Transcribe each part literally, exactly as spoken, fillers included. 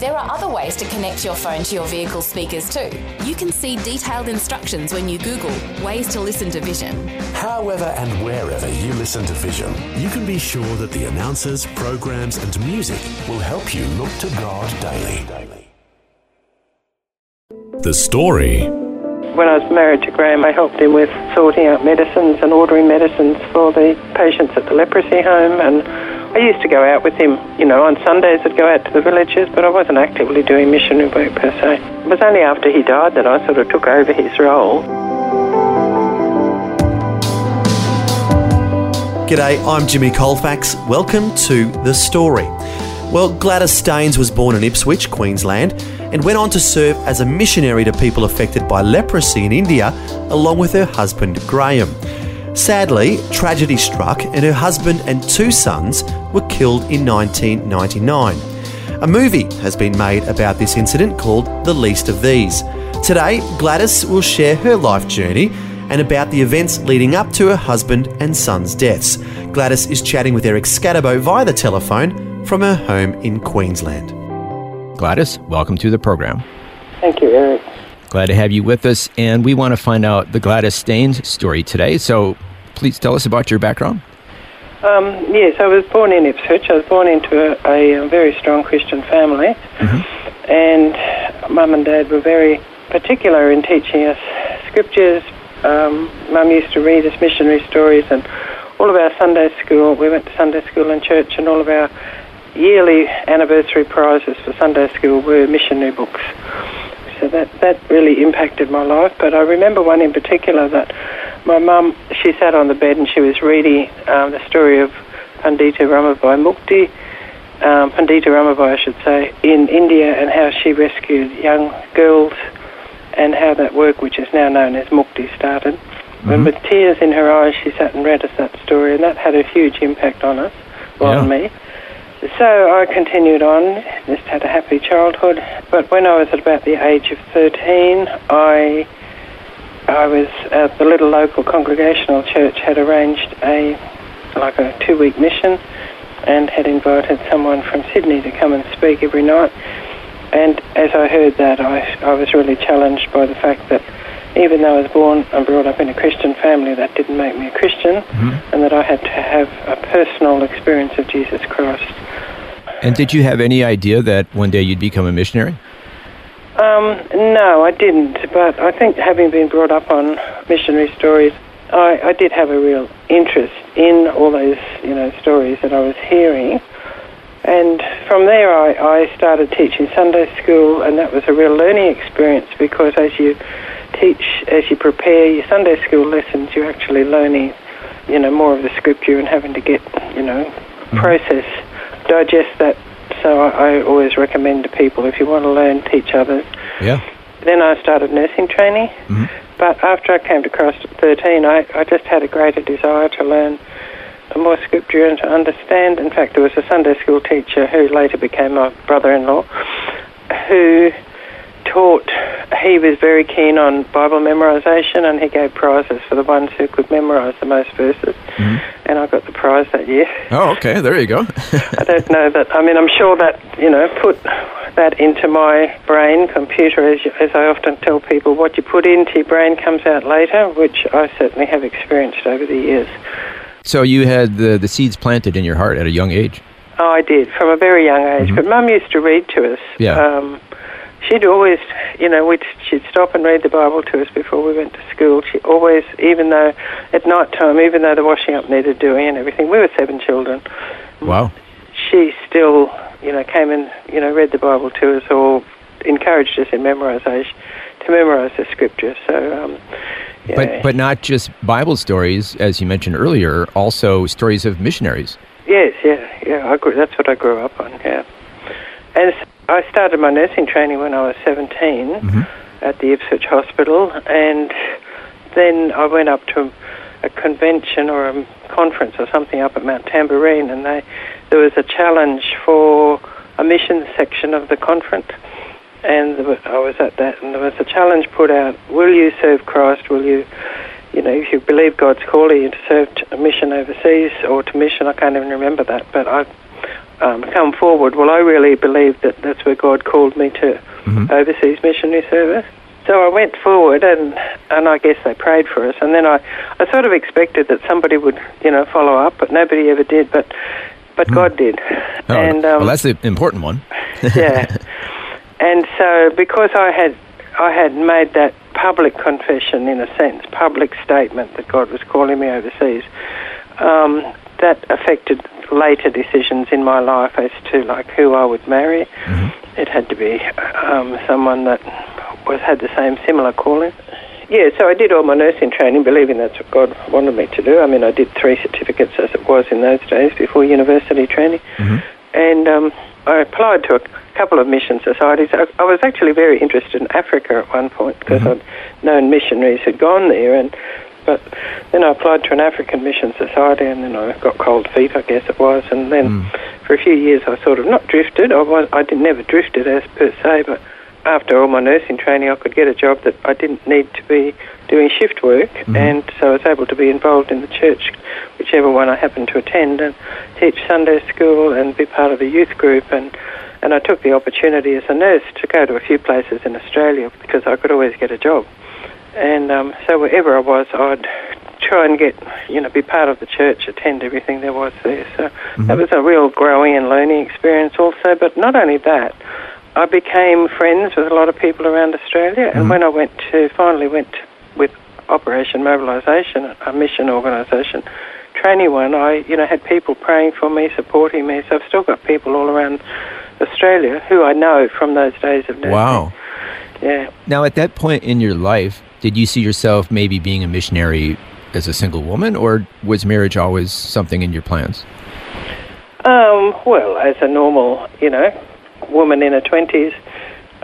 There are other ways to connect your phone to your vehicle's speakers too. You can see detailed instructions when you Google ways to listen to Vision. However and wherever you listen to Vision, you can be sure that the announcers, programs and music will help you look to God daily. The story. When I was married to Graham, I helped him with sorting out medicines and ordering medicines for the patients at the leprosy home, and I used to go out with him, you know, on Sundays I'd go out to the villages, but I wasn't actively doing missionary work per se. It was only after he died that I sort of took over his role. G'day, I'm Jimmy Colfax. Welcome to The Story. Well, Gladys Staines was born in Ipswich, Queensland, and went on to serve as a missionary to people affected by leprosy in India, along with her husband, Graham. Sadly, tragedy struck and her husband and two sons were killed in nineteen ninety-nine. A movie has been made about this incident called The Least of These. Today, Gladys will share her life journey and about the events leading up to her husband and son's deaths. Gladys is chatting with Eric Scatabo via the telephone from her home in Queensland. Gladys, welcome to the program. Thank you, Eric. Glad to have you with us, and we want to find out the Gladys Staines story today, so please tell us about your background. Um, yes, I was born in Ipswich. I was born into a, a very strong Christian family, mm-hmm. and Mum and Dad were very particular in teaching us scriptures. Um, Mum used to read us missionary stories, and all of our Sunday school, we went to Sunday school and church, and all of our yearly anniversary prizes for Sunday school were missionary books. So that, that really impacted my life. But I remember one in particular that my mum, she sat on the bed and she was reading um, the story of Pandita Ramabai Mukti, um, Pandita Ramabai I should say, in India, and how she rescued young girls and how that work, which is now known as Mukti, started. Mm-hmm. And with tears in her eyes she sat and read us that story, and that had a huge impact on us, well, yeah. on me. So I continued on, just had a happy childhood, but when I was at about the age of thirteen, I I was at the little local congregational church, had arranged a like a two-week mission and had invited someone from Sydney to come and speak every night. And as I heard that, I, I was really challenged by the fact that even though I was born and brought up in a Christian family, that didn't make me a Christian, mm-hmm. and that I had to have a personal experience of Jesus Christ. And did you have any idea that one day you'd become a missionary? Um, no, I didn't, but I think having been brought up on missionary stories, I, I did have a real interest in all those, you know, stories that I was hearing. And from there I, I started teaching Sunday school, and that was a real learning experience, because as you teach, as you prepare your Sunday school lessons, you're actually learning, you know, more of the scripture and having to get, you know, mm-hmm. process, digest that. So I, I always recommend to people, if you want to learn, teach others. Yeah. Then I started nursing training, mm-hmm. but after I came to Christ at thirteen, I, I just had a greater desire to learn more scripture and to understand. In fact, there was a Sunday school teacher who later became my brother-in-law, who taught, he was very keen on Bible memorisation, and he gave prizes for the ones who could memorise the most verses, mm-hmm. and I got the prize that year. Oh, okay, there you go. I don't know that, I mean, I'm sure that, you know, put that into my brain computer, as, you, as I often tell people, what you put into your brain comes out later, which I certainly have experienced over the years. So you had the, the seeds planted in your heart at a young age? Oh, I did, from a very young age, mm-hmm. but Mum used to read to us. Yeah. Um, She'd always, you know, we'd, she'd stop and read the Bible to us before we went to school. She always, even though at night time, even though the washing up needed doing and everything, we were seven children. Wow. She still, you know, came and, you know, read the Bible to us, or encouraged us in memorisation, to memorise the scripture. So, um, yeah. But, but not just Bible stories, as you mentioned earlier, also stories of missionaries. Yes, yeah, yeah, I grew, that's what I grew up on, yeah. And so I started my nursing training when I was seventeen, mm-hmm. at the Ipswich Hospital, and then I went up to a convention or a conference or something up at Mount Tambourine, and they, there was a challenge for a mission section of the conference. And I was at that, and there was a challenge put out: will you serve Christ? Will you, you know, if you believe God's calling you to serve a mission overseas or to mission, I can't even remember that, but I've um, come forward. Well, I really believe that that's where God called me to, mm-hmm. overseas missionary service. So I went forward, and, and I guess they prayed for us. And then I, I sort of expected that somebody would, you know, follow up, but nobody ever did, but but mm-hmm. God did. Oh, and, um, well, that's the important one. Yeah. And so, because I had I had made that public confession, in a sense, public statement that God was calling me overseas, um, that affected later decisions in my life as to like who I would marry. Mm-hmm. It had to be um, someone that was had the same similar calling. Yeah, so I did all my nursing training, believing that's what God wanted me to do. I mean, I did three certificates as it was in those days before university training, mm-hmm. and um, I applied to a couple of mission societies. I, I was actually very interested in Africa at one point because mm-hmm. I'd known missionaries who'd gone there, and but then I applied to an African mission society, and then I got cold feet, I guess it was, and then mm. for a few years I sort of not drifted. I was I didn't never drifted as per se, but after all my nursing training, I could get a job that I didn't need to be doing shift work, mm-hmm. and so I was able to be involved in the church, whichever one I happened to attend, and teach Sunday school and be part of a youth group. And And I took the opportunity as a nurse to go to a few places in Australia because I could always get a job. And um, so wherever I was, I'd try and get, you know, be part of the church, attend everything there was there. So mm-hmm. that was a real growing and learning experience also. But not only that, I became friends with a lot of people around Australia. Mm-hmm. And when I went to, finally went to, with Operation Mobilisation, a mission organisation, trainee one, I, you know, had people praying for me, supporting me. So I've still got people all around Australia who I know from those days of nursing. Wow. Yeah. Now, at that point in your life, did you see yourself maybe being a missionary as a single woman, or was marriage always something in your plans? Um, well, as a normal, you know, woman in her twenties,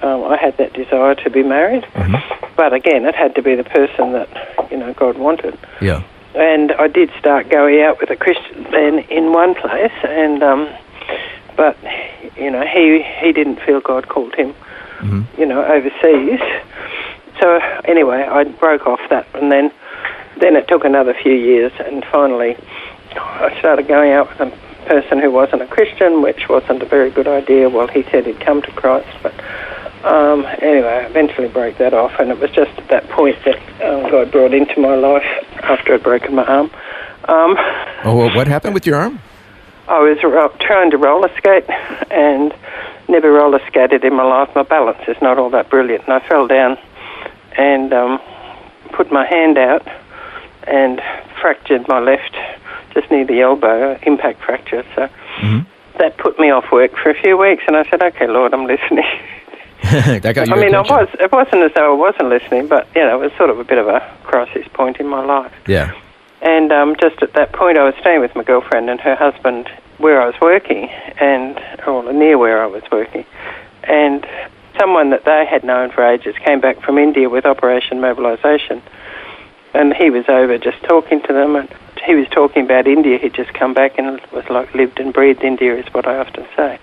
um, I had that desire to be married. Mm-hmm. But again, it had to be the person that, you know, God wanted. Yeah. And I did start going out with a Christian man in one place, and um, but, you know, he he didn't feel God called him, mm-hmm. you know, overseas. So anyway, I broke off that, and then then it took another few years, and finally I started going out with a person who wasn't a Christian, which wasn't a very good idea. Well, he said he'd come to Christ, but um, anyway, I eventually broke that off, and it was just at that point that um, God brought into my life after I'd broken my arm. Um, oh, well, what happened with your arm? I was trying to roller skate, and never roller skated in my life. My balance is not all that brilliant, and I fell down and um, put my hand out and fractured my left, just near the elbow, impact fracture. So mm-hmm. that put me off work for a few weeks, and I said, "Okay, Lord, I'm listening." That got you. I mean, I was. It wasn't as though I wasn't listening, but you know, it was sort of a bit of a crisis point in my life. Yeah. And um, just at that point, I was staying with my girlfriend and her husband where I was working, and or near where I was working. And someone that they had known for ages came back from India with Operation Mobilisation. And he was over just talking to them, and he was talking about India. He'd just come back and was like lived and breathed India, is what I often say.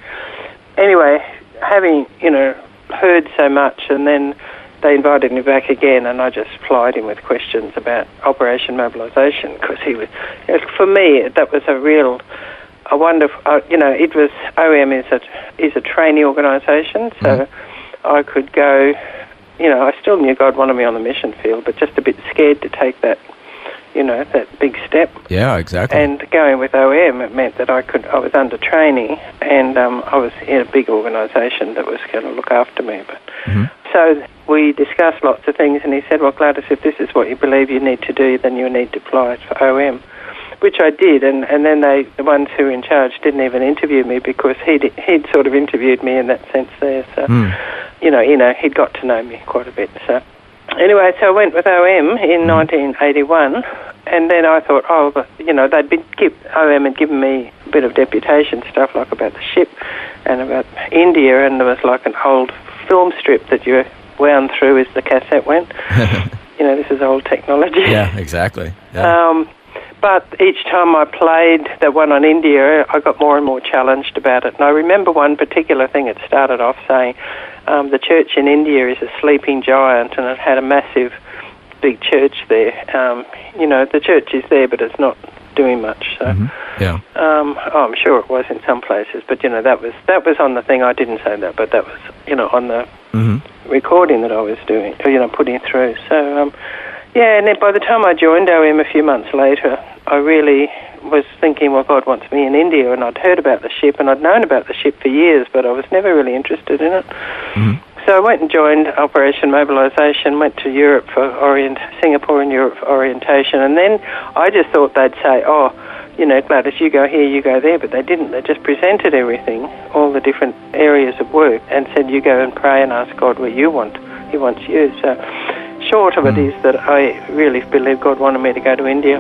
Anyway, having, you know, heard so much, and then they invited me back again, and I just plied him with questions about Operation Mobilisation, because he was, for me, that was a real, a wonderful, uh, you know, it was, O M is a, is a trainee organisation, so mm-hmm. I could go, you know, I still knew God wanted me on the mission field, but just a bit scared to take that, you know, that big step. Yeah, exactly. And going with O M, it meant that I could, I was under training, and um, I was in a big organisation that was going to look after me, but... Mm-hmm. So we discussed lots of things, and he said, "Well, Gladys, if this is what you believe you need to do, then you need to apply for O M," which I did. And, and then they, the ones who were in charge didn't even interview me, because he'd, he'd sort of interviewed me in that sense there. So, mm. you know, you know, he'd got to know me quite a bit. So anyway, so I went with O M in mm. nineteen eighty-one, and then I thought, oh, but, you know, they'd been give, O M had given me a bit of deputation stuff, like about the ship and about India, and there was like an old film strip that you wound through as the cassette went. You know, this is old technology. Yeah, exactly. Yeah. Um, But each time I played that one on India, I got more and more challenged about it. And I remember one particular thing. It started off saying um, the church in India is a sleeping giant, and it had a massive big church there. Um, you know, the church is there, but it's not doing much. So, mm-hmm. yeah. Um, oh, I'm sure it was in some places, but you know, that was that was on the thing. I didn't say that, but that was, you know, on the mm-hmm. recording that I was doing, you know, putting through. So. Um, Yeah, and then by the time I joined O M a few months later, I really was thinking, well, God wants me in India, and I'd heard about the ship, and I'd known about the ship for years, but I was never really interested in it. Mm-hmm. So I went and joined Operation Mobilisation, went to Europe for orient, Singapore and Europe for orientation, and then I just thought they'd say, oh, you know, Gladys, you go here, you go there, but they didn't. They just presented everything, all the different areas of work, and said, you go and pray and ask God what you want. He wants you, so... Short of it is that I really believe God wanted me to go to India.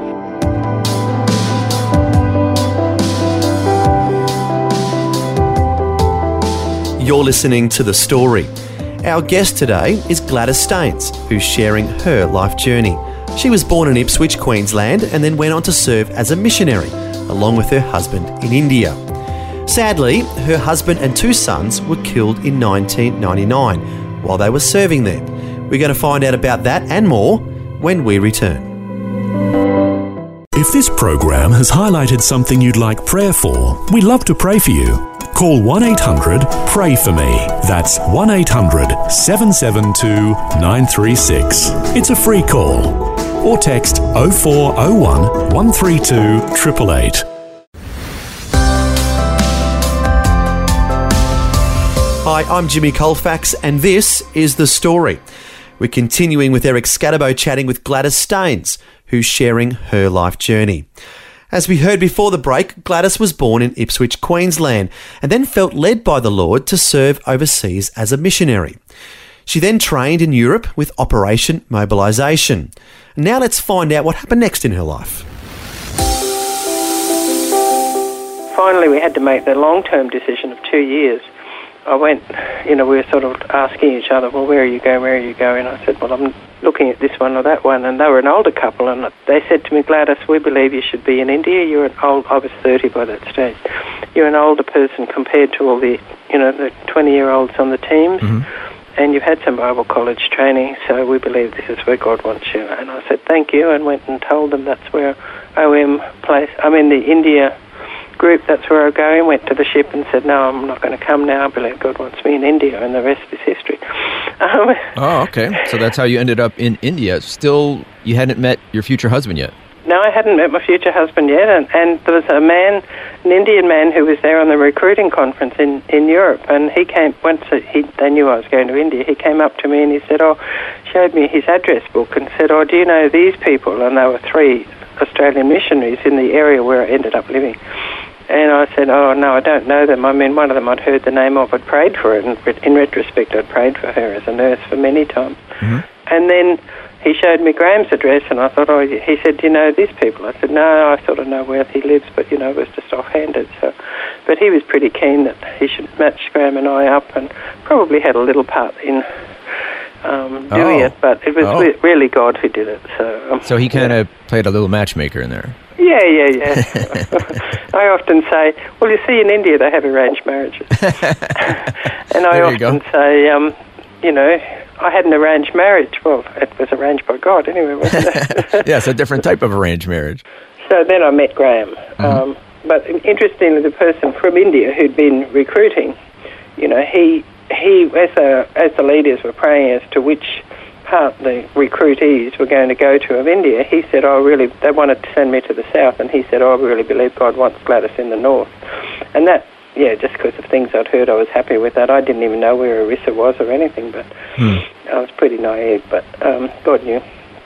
You're listening to The Story. Our guest today is Gladys Staines, who's sharing her life journey. She was born in Ipswich, Queensland, and then went on to serve as a missionary, along with her husband in India. Sadly, her husband and two sons were killed in nineteen ninety-nine while they were serving there. We're going to find out about that and more when we return. If this program has highlighted something you'd like prayer for, we'd love to pray for you. Call one eight hundred pray for me. That's one eight hundred seven seven two nine three six. It's a free call. Or text oh four oh one, one three two, eight eight eight. Hi, I'm Jimmy Colfax and this is The Story. We're continuing with Eric Scatabo chatting with Gladys Staines, who's sharing her life journey. As we heard before the break, Gladys was born in Ipswich, Queensland, and then felt led by the Lord to serve overseas as a missionary. She then trained in Europe with Operation Mobilisation. Now let's find out what happened next in her life. Finally, we had to make the long-term decision of two years. I went, you know, we were sort of asking each other, well, where are you going, where are you going? I said, well, I'm looking at this one or that one. And they were an older couple, and they said to me, Gladys, we believe you should be in India. You're an old, I was thirty by that stage. You're an older person compared to all the, you know, the twenty-year-olds on the teams, mm-hmm. and you've had some Bible college training, so we believe this is where God wants you. And I said, thank you, and went and told them that's where O M place, I mean, the India group, that's where I go, and went to the ship and said, no, I'm not going to come now, I believe God wants me in India, and the rest is history. Um, oh, okay. So that's how you ended up in India. Still, you hadn't met your future husband yet? No, I hadn't met my future husband yet, and, and there was a man, an Indian man, who was there on the recruiting conference in, in Europe, and he came, once he, they knew I was going to India, he came up to me and he said, oh, showed me his address book and said, oh, do you know these people? And there were three Australian missionaries in the area where I ended up living. And I said, oh, no, I don't know them. I mean, one of them I'd heard the name of, I'd prayed for her, and in retrospect, I'd prayed for her as a nurse for many times. Mm-hmm. And then he showed me Graham's address, and I thought, oh, he said, do you know these people? I said, no, I sort of know where he lives, but, you know, it was just offhanded. So, but he was pretty keen that he should match Graham and I up, and probably had a little part in um, doing oh. it, but it was oh. really God who did it. So, um, so he kind of yeah. played a little matchmaker in there. Yeah, yeah, yeah. I often say, well, you see, in India they have arranged marriages. And I often go. say, um, you know, I had an arranged marriage. Well, it was arranged by God anyway, wasn't it? Yeah, it's a different type of arranged marriage. So then I met Graham. Mm-hmm. Um, but interestingly, the person from India who'd been recruiting, you know, he, he as, a, as the leaders were praying as to which part the recruitees were going to go to of India, he said, oh, really, they wanted to send me to the south, and he said, oh, I really believe God wants Gladys in the north. And that, yeah, just because of things I'd heard, I was happy with that. I didn't even know where Orissa was or anything, but hmm. I was pretty naive, but um, God knew.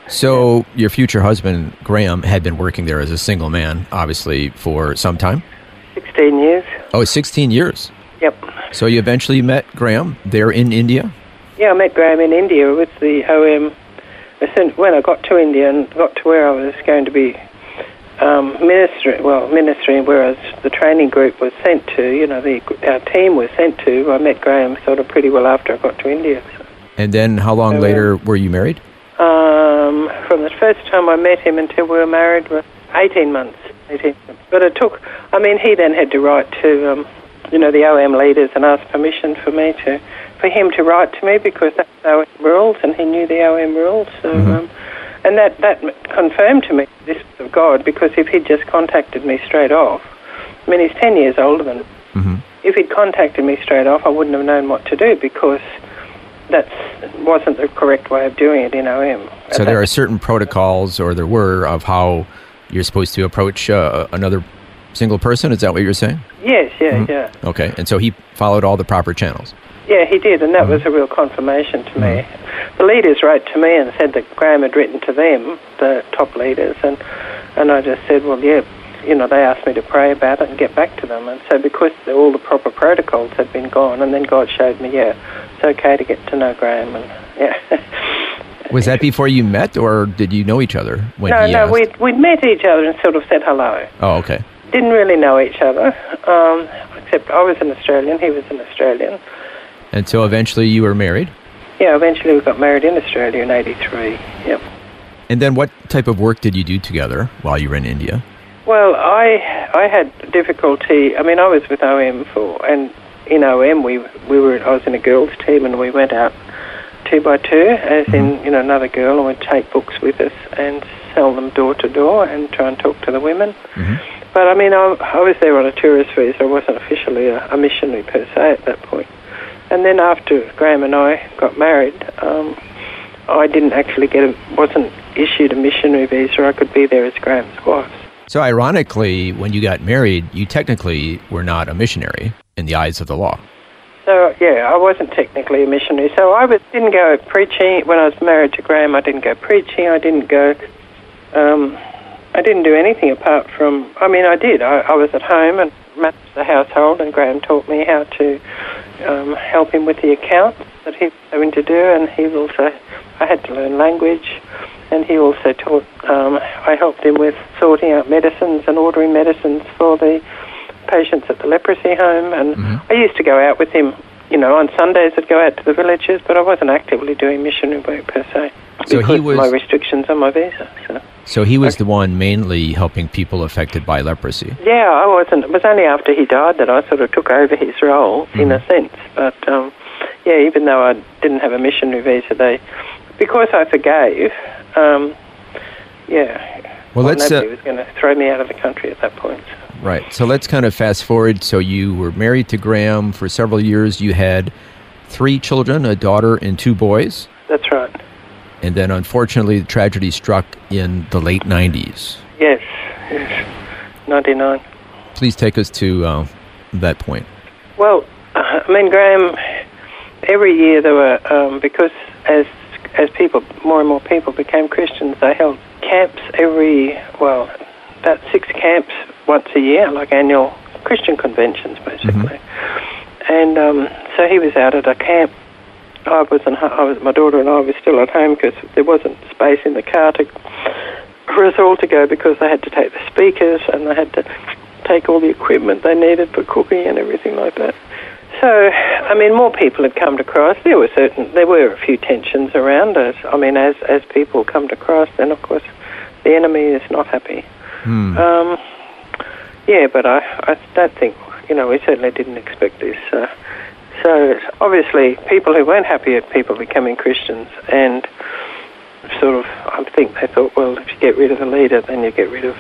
So your future husband, Graham, had been working there as a single man, obviously, for some time? sixteen years. Oh, sixteen years? Yep. So you eventually met Graham there in India? Yeah, I met Graham in India with the O M. When I got to India and got to where I was going to be um, ministering, well, ministering, whereas the training group was sent to, you know, the, our team was sent to, I met Graham sort of pretty well after I got to India. And then how long so, later um, were you married? Um, from the first time I met him until we were married was eighteen months, eighteen months. But it took, I mean, he then had to write to, um, you know, the O M leaders and ask permission for me to, for him to write to me, because that's O M rules, and he knew the O M rules. So, mm-hmm. um, and that, that confirmed to me this was of God, because if he'd just contacted me straight off, I mean, he's ten years older than me. Mm-hmm. If he'd contacted me straight off, I wouldn't have known what to do, because that wasn't the correct way of doing it in O M. So there are certain protocols, or there were, of how you're supposed to approach uh, another single person? Is that what you're saying? Yes, yeah, mm-hmm. yeah. Okay, and so he followed all the proper channels? Yeah, he did, and that mm-hmm. was a real confirmation to me. Mm-hmm. The leaders wrote to me and said that Graham had written to them, the top leaders, and, and I just said, well, yeah, you know, they asked me to pray about it and get back to them. And so because the, all the proper protocols had been gone, and then God showed me, yeah, it's okay to get to know Graham. And yeah. Was that before you met, or did you know each other when no, he No, no, we'd, we'd met each other and sort of said hello. Oh, okay. Didn't really know each other, um, except I was an Australian, he was an Australian. And so eventually you were married? Yeah, eventually we got married in Australia in eighty-three, yep. And then what type of work did you do together while you were in India? Well, I I had difficulty. I mean, I was with O M for, and in O M we we were. I was in a girls' team, and we went out two by two, as mm-hmm. in you know another girl, and we'd take books with us and sell them door to door and try and talk to the women. Mm-hmm. But I mean, I, I was there on a tourist visa. I wasn't officially a, a missionary per se at that point. And then after Graham and I got married, um, I didn't actually get a, wasn't issued a missionary visa. I could be there as Graham's wife. So ironically, when you got married, you technically were not a missionary in the eyes of the law. So, yeah, I wasn't technically a missionary. So I was, didn't go preaching. When I was married to Graham, I didn't go preaching. I didn't go, um, I didn't do anything apart from, I mean, I did. I, I was at home and managed the household, and Graham taught me how to um, help him with the accounts that he was going to do, and he also, I had to learn language. And he also taught, um, I helped him with sorting out medicines and ordering medicines for the patients at the leprosy home. And mm-hmm. I used to go out with him, you know, on Sundays I'd go out to the villages, but I wasn't actively doing missionary work per se. So because he was, of my restrictions on my visa. So, so he was okay. the one mainly helping people affected by leprosy? Yeah, I wasn't. It was only after he died that I sort of took over his role, mm-hmm. in a sense. But, um, yeah, even though I didn't have a missionary visa, they, because I forgave... Um, yeah. Well, well let's, nobody uh, was going to throw me out of the country at that point. So. Right. So let's kind of fast forward. So you were married to Graham for several years. You had three children, a daughter and two boys. That's right. And then, unfortunately, the tragedy struck in the late nineties. Yes. Yes. ninety-nine. Please take us to uh, that point. Well, I mean, Graham, every year there were, um, because as As people, more and more people became Christians, they held camps every, well, about six camps once a year, like annual Christian conventions, basically. Mm-hmm. And um, so he was out at a camp. I was, in, I was, my daughter and I were still at home because there wasn't space in the car to, for us all to go, because they had to take the speakers and they had to take all the equipment they needed for cooking and everything like that. So, I mean, more people had come to Christ. There were certain, there were a few tensions around us. I mean, as as people come to Christ, then of course, the enemy is not happy. Hmm. Um, yeah, but I, I don't think, you know, we certainly didn't expect this. Uh, so, obviously, people who weren't happy at people becoming Christians, and sort of, I think they thought, well, if you get rid of the leader, then you get rid of,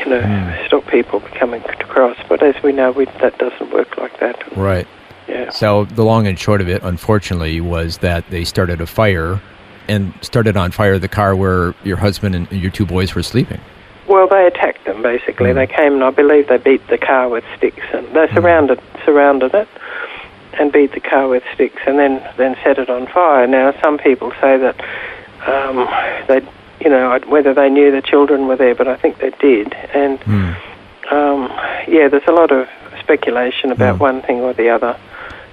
you know, mm. stop people becoming to Christ. But as we know, we, that doesn't work like that. Right. Yeah. So the long and short of it, unfortunately, was that they started a fire and started on fire the car where your husband and your two boys were sleeping. Well, they attacked them, basically. Mm. They came and I believe they beat the car with sticks. And they surrounded mm. surrounded it and beat the car with sticks and then, then set it on fire. Now, some people say that um, they... You know, whether they knew the children were there, but I think they did. And, mm. um, yeah, there's a lot of speculation about mm. one thing or the other.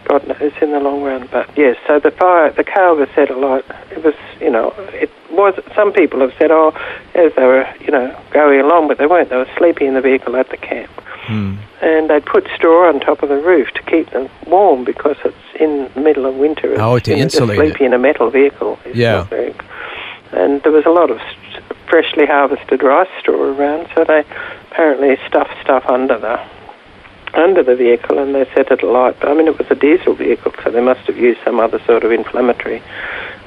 God knows in the long run. But, yes, so the fire, the car was set alight. It was, you know, it was, some people have said, oh, as they were, you know, going along, but they weren't. They were sleeping in the vehicle at the camp. Mm. And they put straw on top of the roof to keep them warm because it's in the middle of winter. Oh, to insulate it. Sleeping in a metal vehicle. It's yeah. Not very, and there was a lot of freshly harvested rice straw around, so they apparently stuffed stuff under the under the vehicle and they set it alight. I mean, it was a diesel vehicle, so they must have used some other sort of inflammatory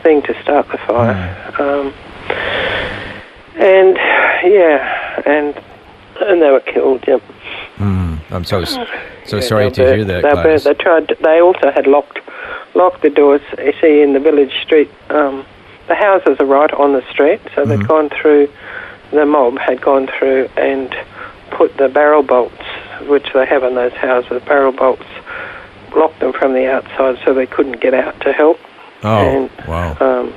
thing to start the fire. Um, and, yeah, and and they were killed, yep. Mm, I'm so so yeah, sorry to burnt, hear that, they, burnt, they tried. To, they also had locked locked the doors. You see, in the village street, um, the houses are right on the street, so they'd mm. gone through, the mob had gone through and put the barrel bolts, which they have in those houses, barrel bolts, locked them from the outside so they couldn't get out to help. Oh, and, wow. Um,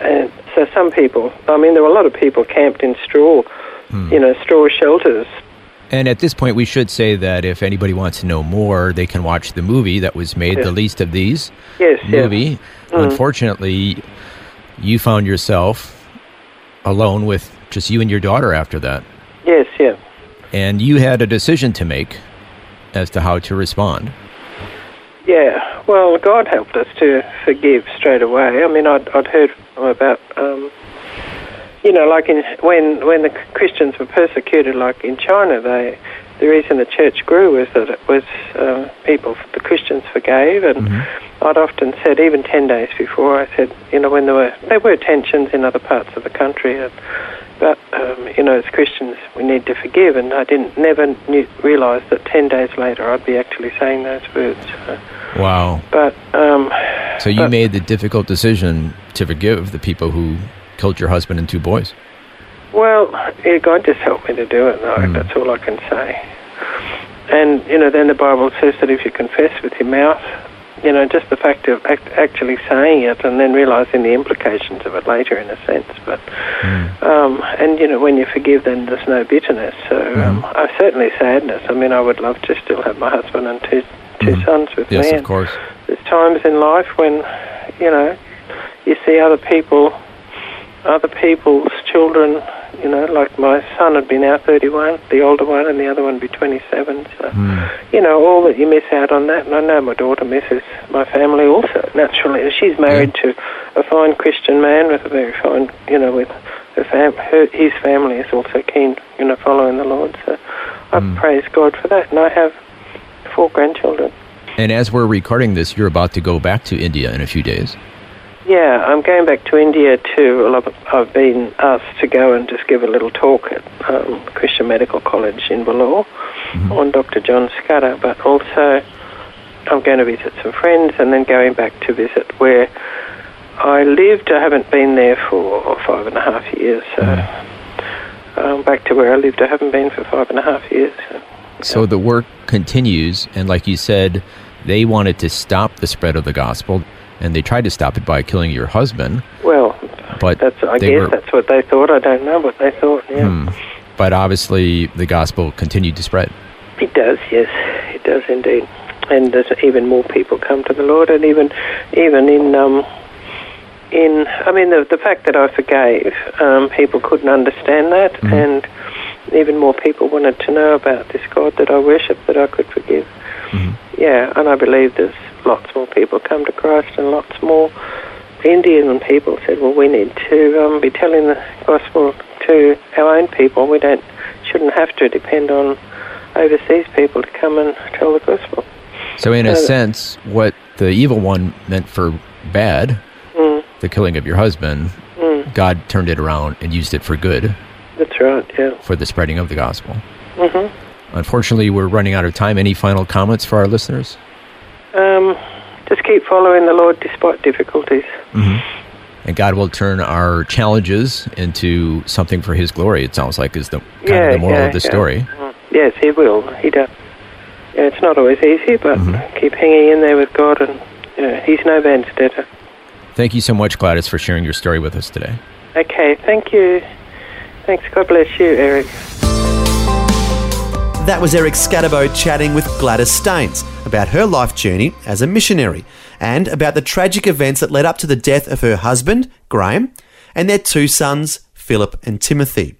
and so some people, I mean, there were a lot of people camped in straw, mm. you know, straw shelters. And at this point, we should say that if anybody wants to know more, they can watch the movie that was made, yes. The Least of These yes, movie. Yes. Mm. Unfortunately, you found yourself alone with just you and your daughter after that. Yes, yeah. And you had a decision to make as to how to respond. Yeah, well, God helped us to forgive straight away. I mean, I'd, I'd heard about, um, you know, like in, when when the Christians were persecuted, like in China, they the reason the church grew was that it was uh, people, the Christians forgave, and mm-hmm. I'd often said, even ten days before, I said, you know, when there were there were tensions in other parts of the country, and, but um, you know, as Christians, we need to forgive, and I didn't never knew, realised that ten days later I'd be actually saying those words. So. Wow. But um, so you but, made the difficult decision to forgive the people who killed your husband and two boys. Well, yeah, God just helped me to do it, though. Mm. That's all I can say. And, you know, then the Bible says that if you confess with your mouth, you know, just the fact of act, actually saying it and then realising the implications of it later, in a sense. But mm. um, and, you know, when you forgive, then there's no bitterness. So um, mm. uh, certainly sadness. I mean, I would love to still have my husband and two... two mm-hmm. sons with yes, me. Yes, of course. There's times in life when, you know, you see other people, other people's children, you know, like my son would be now thirty-one, the older one, and the other one would be twenty-seven. So, mm. you know, all that you miss out on that. And I know my daughter misses my family also, naturally. She's married yeah. to a fine Christian man with a very fine, you know, with her fam- her, his family is also keen, you know, following the Lord. So I mm. praise God for that. And I have four grandchildren. And as we're recording this, you're about to go back to India in a few days. Yeah, I'm going back to India too. Well, I've been asked to go and just give a little talk at um, Christian Medical College in Vellore mm-hmm. on Doctor John Scudder, but also I'm going to visit some friends and then going back to visit where I lived. I haven't been there for five and a half years. So mm. um, back to where I lived. I haven't been for five and a half years. So. So the work continues, and like you said, they wanted to stop the spread of the gospel, and they tried to stop it by killing your husband. Well, but that's, I guess were, that's what they thought. I don't know what they thought, yeah. Hmm. But obviously, the gospel continued to spread. It does, yes. It does indeed. And there's even more people come to the Lord, and even even in... Um, in I mean, the, the fact that I forgave, um, people couldn't understand that, mm-hmm. and... even more people wanted to know about this God that I worship, that I could forgive. Mm-hmm. Yeah, and I believe there's lots more people come to Christ, and lots more Indian people said, well, we need to um, be telling the gospel to our own people. We don't shouldn't have to depend on overseas people to come and tell the gospel. So in so a that, sense, what the evil one meant for bad, mm, the killing of your husband, mm, God turned it around and used it for good. That's right, yeah. For the spreading of the gospel. Mm-hmm. Unfortunately, we're running out of time. Any final comments for our listeners? Um, just keep following the Lord despite difficulties. Mm-hmm. And God will turn our challenges into something for His glory, it sounds like, is the kind yeah, of the moral yeah, of the yeah. story. Mm-hmm. Yes, He will. He does. Yeah, it's not always easy, but mm-hmm. keep hanging in there with God, and you know, He's no man's debtor. Thank you so much, Gladys, for sharing your story with us today. Okay, thank you. Thanks. God bless you, Eric. That was Eric Scatabo chatting with Gladys Staines about her life journey as a missionary and about the tragic events that led up to the death of her husband, Graham, and their two sons, Philip and Timothy.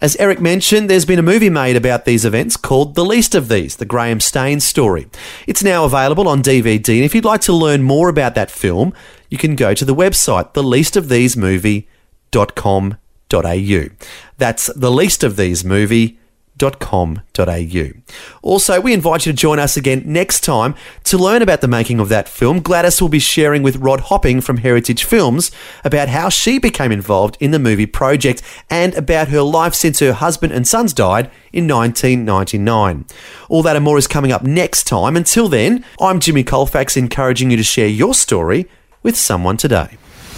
As Eric mentioned, there's been a movie made about these events called The Least of These, The Graham Staines Story. It's now available on D V D, and if you'd like to learn more about that film, you can go to the website the least of these movie dot com dot a u. theleastofthesemovie dot com dot a u. That's the least of these movie dot com dot a u. Also, we invite you to join us again next time to learn about the making of that film. Gladys will be sharing with Rod Hopping from Heritage Films about how she became involved in the movie project and about her life since her husband and sons died in nineteen ninety-nine. All that and more is coming up next time. Until then, I'm Jimmy Colfax, encouraging you to share your story with someone today.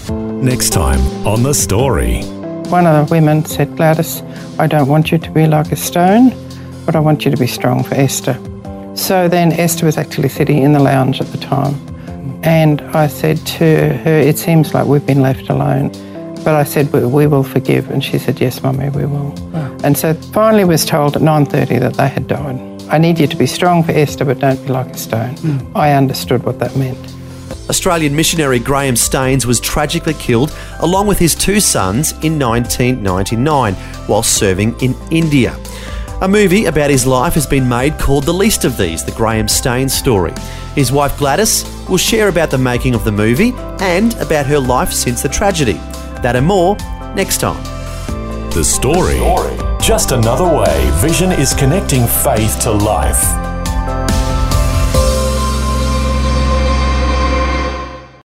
Next time on The Story. One of the women said, Gladys, I don't want you to be like a stone, but I want you to be strong for Esther. So then Esther was actually sitting in the lounge at the time. And I said to her, it seems like we've been left alone. But I said, we, we will forgive. And she said, yes, Mummy, we will. Wow. And so finally was told at nine thirty that they had died. I need you to be strong for Esther, but don't be like a stone. Mm. I understood what that meant. Australian missionary Graham Staines was tragically killed along with his two sons in nineteen ninety-nine while serving in India. A movie about his life has been made called The Least of These, The Graham Staines Story. His wife Gladys will share about the making of the movie and about her life since the tragedy. That and more next time. The Story. The Story. Just another way Vision is connecting faith to life.